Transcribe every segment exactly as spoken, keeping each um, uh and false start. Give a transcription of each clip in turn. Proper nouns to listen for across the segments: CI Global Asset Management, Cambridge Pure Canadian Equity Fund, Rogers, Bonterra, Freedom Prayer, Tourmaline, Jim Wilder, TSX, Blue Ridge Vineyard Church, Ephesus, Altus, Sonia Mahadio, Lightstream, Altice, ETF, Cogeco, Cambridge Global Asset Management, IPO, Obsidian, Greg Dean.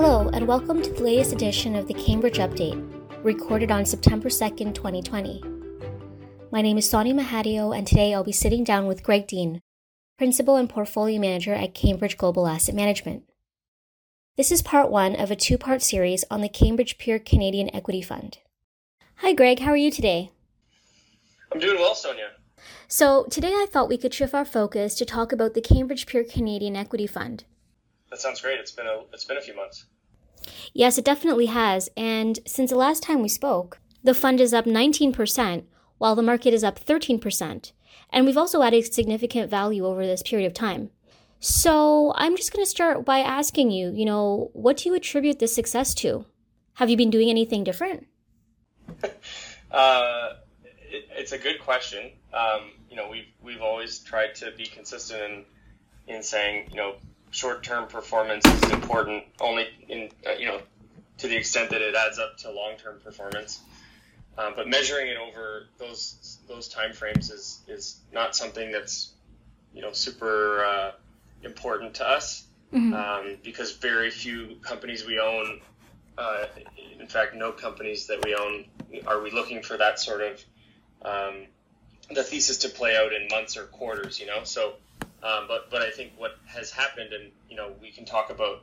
Hello, and welcome to the latest edition of the Cambridge Update, recorded on September second, twenty twenty. My name is Sonia Mahadio, and today I'll be sitting down with Greg Dean, Principal and Portfolio Manager at Cambridge Global Asset Management. This is part one of a two-part series on the Cambridge Pure Canadian Equity Fund. Hi Greg, how are you today? I'm doing well, Sonia. So today I thought we could shift our focus to talk about the Cambridge Pure Canadian Equity Fund. That sounds great. It's been a it's been a few months. Yes, it definitely has. And since the last time we spoke, the fund is up nineteen percent, while the market is up thirteen percent. And we've also added significant value over this period of time. So I'm just going to start by asking you, you know, what do you attribute this success to? Have you been doing anything different? uh, it, it's a good question. Um, you know, we've we've always tried to be consistent in, in saying, you know, short-term performance is important only in, uh, you know, to the extent that it adds up to long-term performance. Um, but measuring it over those those timeframes is is not something that's, you know, super uh, important to us, mm-hmm. um, because very few companies we own, uh, in fact, no companies that we own, are we looking for that sort of um, the thesis to play out in months or quarters, you know? So. Um, but but I think what has happened, and you know, we can talk about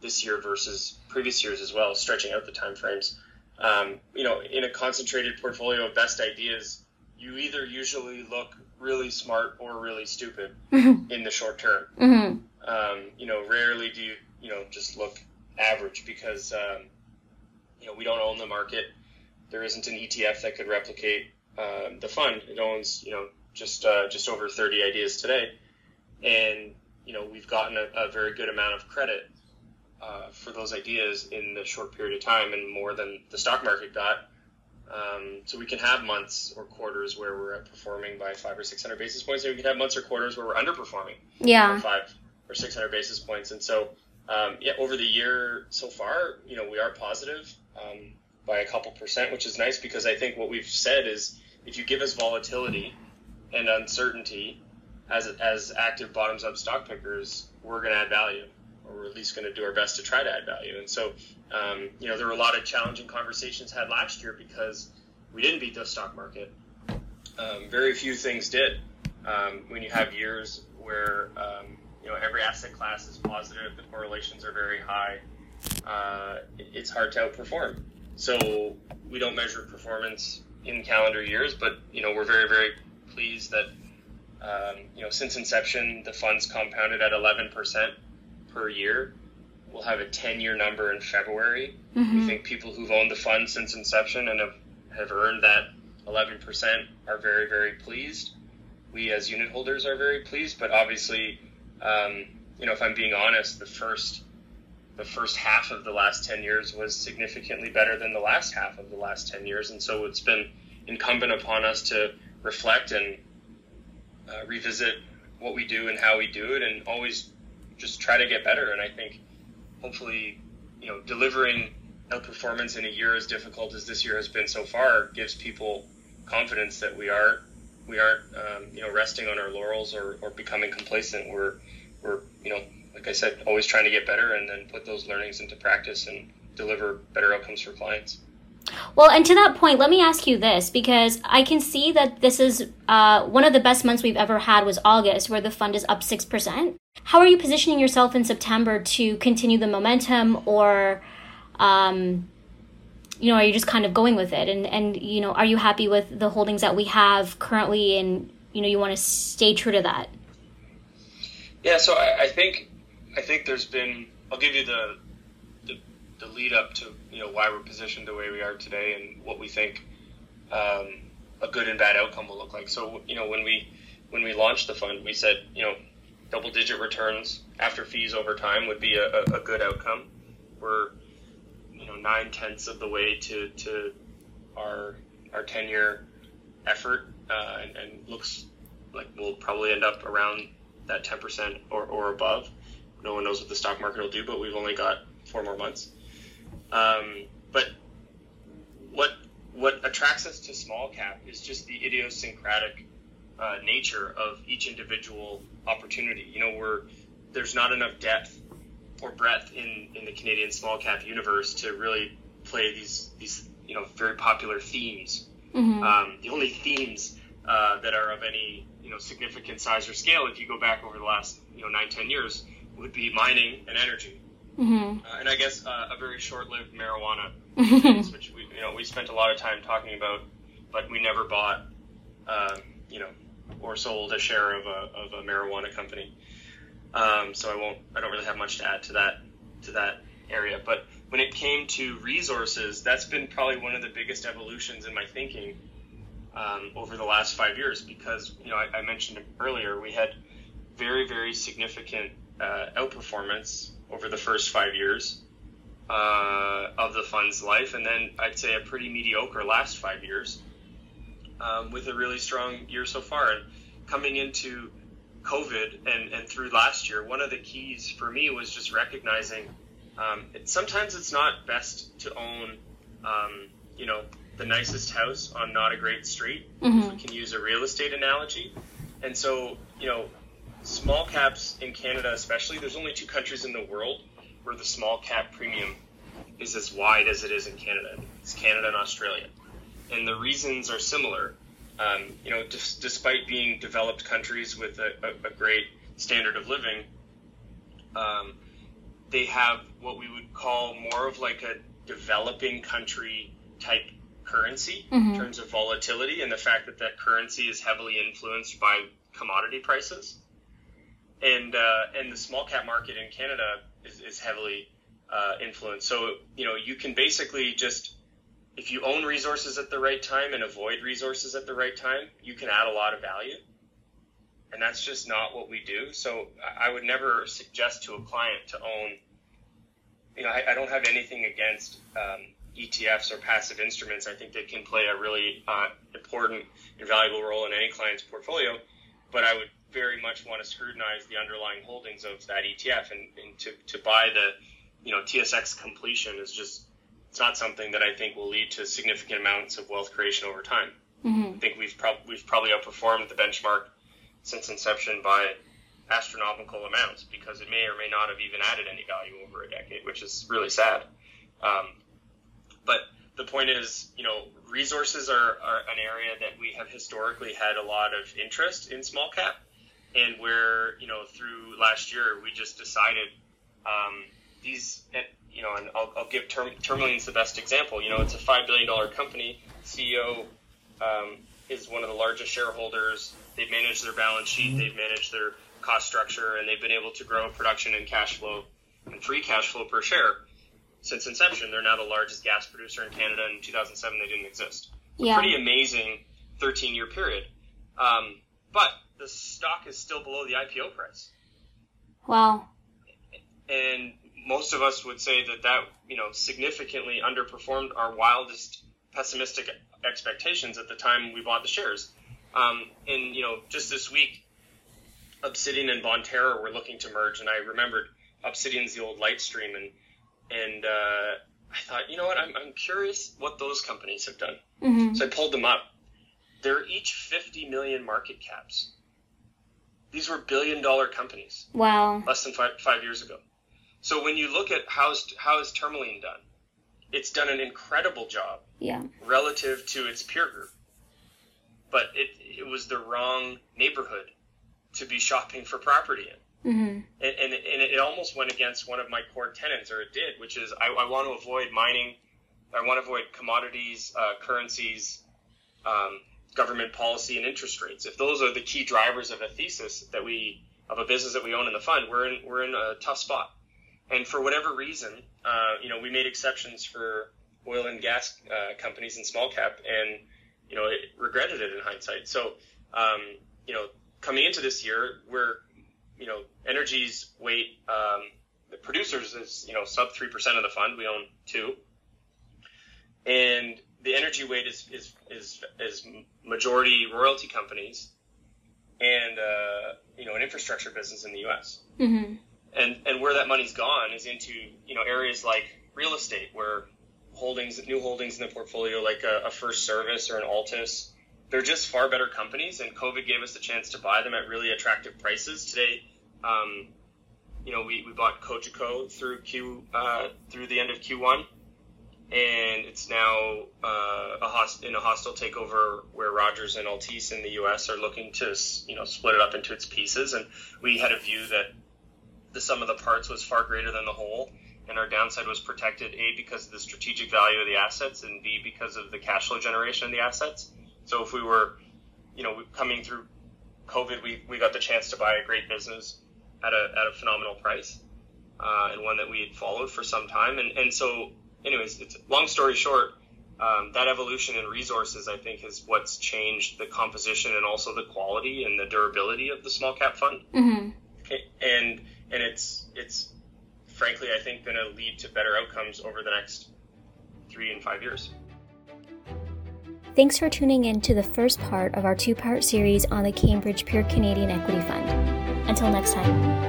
this year versus previous years as well, stretching out the timeframes. Um, you know, in a concentrated portfolio of best ideas, you either usually look really smart or really stupid mm-hmm. in the short term. Mm-hmm. Um, you know, rarely do you you know just look average because um, you know we don't own the market. There isn't an E T F that could replicate uh, the fund. It owns you know just uh, just over thirty ideas today. And, you know, we've gotten a, a very good amount of credit uh, for those ideas in the short period of time, and more than the stock market got. Um, so we can have months or quarters where we're performing by five or six hundred basis points, and we can have months or quarters where we're underperforming yeah. by five or six hundred basis points. And so, um, yeah, over the year so far, you know, we are positive um, by a couple percent, which is nice because I think what we've said is if you give us volatility and uncertainty, As, as active bottoms-up stock pickers, we're going to add value, or we're at least going to do our best to try to add value. And so, um, you know, there were a lot of challenging conversations had last year because we didn't beat the stock market. Um, very few things did. Um, when you have years where, um, you know, every asset class is positive, the correlations are very high, uh, it's hard to outperform. So we don't measure performance in calendar years, but, you know, we're very, very pleased that Um, you know, since inception, the fund's compounded at eleven percent per year. We'll have a ten-year number in February. Mm-hmm. We think people who've owned the fund since inception and have, have earned that eleven percent are very, very pleased. We as unit holders are very pleased, but obviously, um, you know, if I'm being honest, the first the first half of the last ten years was significantly better than the last half of the last ten years, and so it's been incumbent upon us to reflect and Uh, revisit what we do and how we do it, and always just try to get better. And I think hopefully, you know, delivering outperformance in a year as difficult as this year has been so far gives people confidence that we are we aren't um, you know resting on our laurels or, or becoming complacent. We're we're you know like I said, always trying to get better and then put those learnings into practice and deliver better outcomes for clients. Well, and to that point, let me ask you this, because I can see that this is uh, one of the best months we've ever had was August, where the fund is up six percent. How are you positioning yourself in September to continue the momentum, or, um, you know, are you just kind of going with it? And, and, you know, are you happy with the holdings that we have currently, and, you know, you want to stay true to that? Yeah, so I, I think I think there's been, I'll give you the the lead up to, you know, why we're positioned the way we are today and what we think um, a good and bad outcome will look like. So, you know, when we when we launched the fund, we said, you know, double digit returns after fees over time would be a, a good outcome. We're, you know, nine tenths of the way to, to our our ten year effort uh, and, and looks like we'll probably end up around that ten percent or, or above. No one knows what the stock market will do, but we've only got four more months. Um, but what what attracts us to small cap is just the idiosyncratic uh, nature of each individual opportunity. You know, we're there's not enough depth or breadth in, in the Canadian small cap universe to really play these, these you know, very popular themes. Mm-hmm. Um, the only themes uh, that are of any, you know, significant size or scale, if you go back over the last, you know, nine, ten years, would be mining and energy. Mm-hmm. Uh, and I guess uh, a very short-lived marijuana, phase, which we, you know, we spent a lot of time talking about, but we never bought, um, you know, or sold a share of a of a marijuana company. Um, so I won't. I don't really have much to add to that to that area. But when it came to resources, that's been probably one of the biggest evolutions in my thinking um, over the last five years. Because you know, I, I mentioned earlier, we had very, very significant uh, outperformance over the first five years uh, of the fund's life, and then I'd say a pretty mediocre last five years um, with a really strong year so far. And coming into COVID and, and through last year, one of the keys for me was just recognizing um, it, sometimes it's not best to own, um, you know, the nicest house on not a great street, mm-hmm. if we can use a real estate analogy. And so, you know, small caps in Canada especially, there's only two countries in the world where the small cap premium is as wide as it is in Canada. It's Canada and Australia. And the reasons are similar. Um, you know, dis- despite being developed countries with a, a, a great standard of living, um, they have what we would call more of like a developing country type currency, mm-hmm. in terms of volatility and the fact that that currency is heavily influenced by commodity prices. And uh, and the small cap market in Canada is, is heavily uh, influenced. So, you know, you can basically just, if you own resources at the right time and avoid resources at the right time, you can add a lot of value. And that's just not what we do. So I would never suggest to a client to own, you know, I, I don't have anything against um, E T Fs or passive instruments. I think they can play a really uh, important and valuable role in any client's portfolio. But I would very much want to scrutinize the underlying holdings of that E T F, and, and to, to buy the, you know, T S X completion is just, it's not something that I think will lead to significant amounts of wealth creation over time. Mm-hmm. I think we've, prob- we've probably outperformed the benchmark since inception by astronomical amounts because it may or may not have even added any value over a decade, which is really sad. Um, but the point is, you know, resources are, are an area that we have historically had a lot of interest in small cap. And where, you know, through last year, we just decided um, these, you know, and I'll, I'll give Tour- Tourmaline's the best example. You know, it's a five billion dollars company. C E O um, is one of the largest shareholders. They've managed their balance sheet. They've managed their cost structure. And they've been able to grow production and cash flow and free cash flow per share since inception. They're now the largest gas producer in Canada. In two thousand seven, they didn't exist. Yeah. A pretty amazing thirteen-year period. Um, but the stock is still below the I P O price. Wow. And most of us would say that that, you know, significantly underperformed our wildest pessimistic expectations at the time we bought the shares. Um, and, you know, just this week, Obsidian and Bonterra were looking to merge, and I remembered Obsidian's the old Lightstream, and and uh, I thought, you know what, I'm, I'm curious what those companies have done. Mm-hmm. So I pulled them up. They're each fifty million market caps. These were billion-dollar companies. Wow. Less than five, five years ago. So when you look at how's how is Tourmaline done, it's done an incredible job. Yeah. Relative to its peer group, but it it was the wrong neighborhood to be shopping for property in. Mm-hmm. And and and it almost went against one of my core tenets, or it did, which is I, I want to avoid mining, I want to avoid commodities, uh, currencies. Um, government policy and interest rates. If those are the key drivers of a thesis that we, of a business that we own in the fund, we're in, we're in a tough spot. And for whatever reason, uh, you know, we made exceptions for oil and gas uh, companies in small cap, and, you know, it regretted it in hindsight. So, um, you know, coming into this year, we're, you know, energy's weight, um, the producers is, you know, sub three percent of the fund. We own two. And the energy weight is, is, is, is majority royalty companies and, uh, you know, an infrastructure business in the U S Mm-hmm. And, and where that money's gone is into, you know, areas like real estate, where holdings, new holdings in the portfolio, like a, a FirstService or an Altus, they're just far better companies. And COVID gave us the chance to buy them at really attractive prices. Today, um, you know, we, we bought Cogeco through Q uh, through the end of Q one, and it's now uh, a host in a hostile takeover where Rogers and Altice in the U S are looking to, you know, split it up into its pieces. And we had a view that the sum of the parts was far greater than the whole, and our downside was protected, A, because of the strategic value of the assets, and B, because of the cash flow generation of the assets. So if we were, you know, coming through COVID, we, we got the chance to buy a great business at a at a phenomenal price, uh, and one that we had followed for some time. And, and so, anyways, it's long story short, um, that evolution in resources, I think, is what's changed the composition and also the quality and the durability of the small cap fund. Mm-hmm. And and it's it's frankly, I think, going to lead to better outcomes over the next three and five years. Thanks for tuning in to the first part of our two-part series on the Cambridge Pure Canadian Equity Fund. Until next time.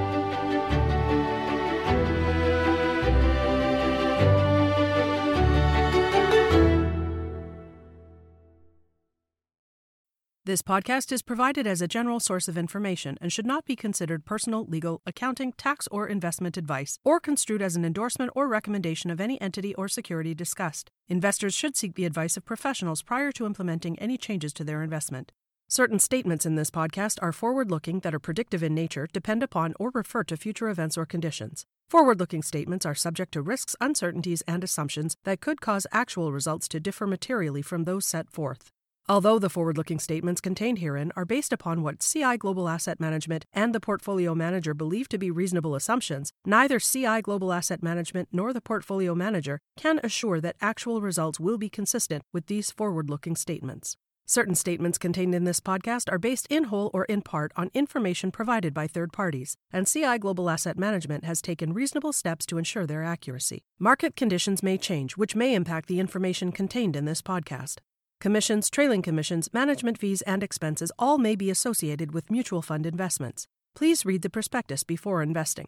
This podcast is provided as a general source of information and should not be considered personal, legal, accounting, tax, or investment advice, or construed as an endorsement or recommendation of any entity or security discussed. Investors should seek the advice of professionals prior to implementing any changes to their investment. Certain statements in this podcast are forward-looking that are predictive in nature, depend upon, or refer to future events or conditions. Forward-looking statements are subject to risks, uncertainties, and assumptions that could cause actual results to differ materially from those set forth. Although the forward-looking statements contained herein are based upon what C I Global Asset Management and the portfolio manager believe to be reasonable assumptions, neither C I Global Asset Management nor the portfolio manager can assure that actual results will be consistent with these forward-looking statements. Certain statements contained in this podcast are based in whole or in part on information provided by third parties, and C I Global Asset Management has taken reasonable steps to ensure their accuracy. Market conditions may change, which may impact the information contained in this podcast. Commissions, trailing commissions, management fees, and expenses all may be associated with mutual fund investments. Please read the prospectus before investing.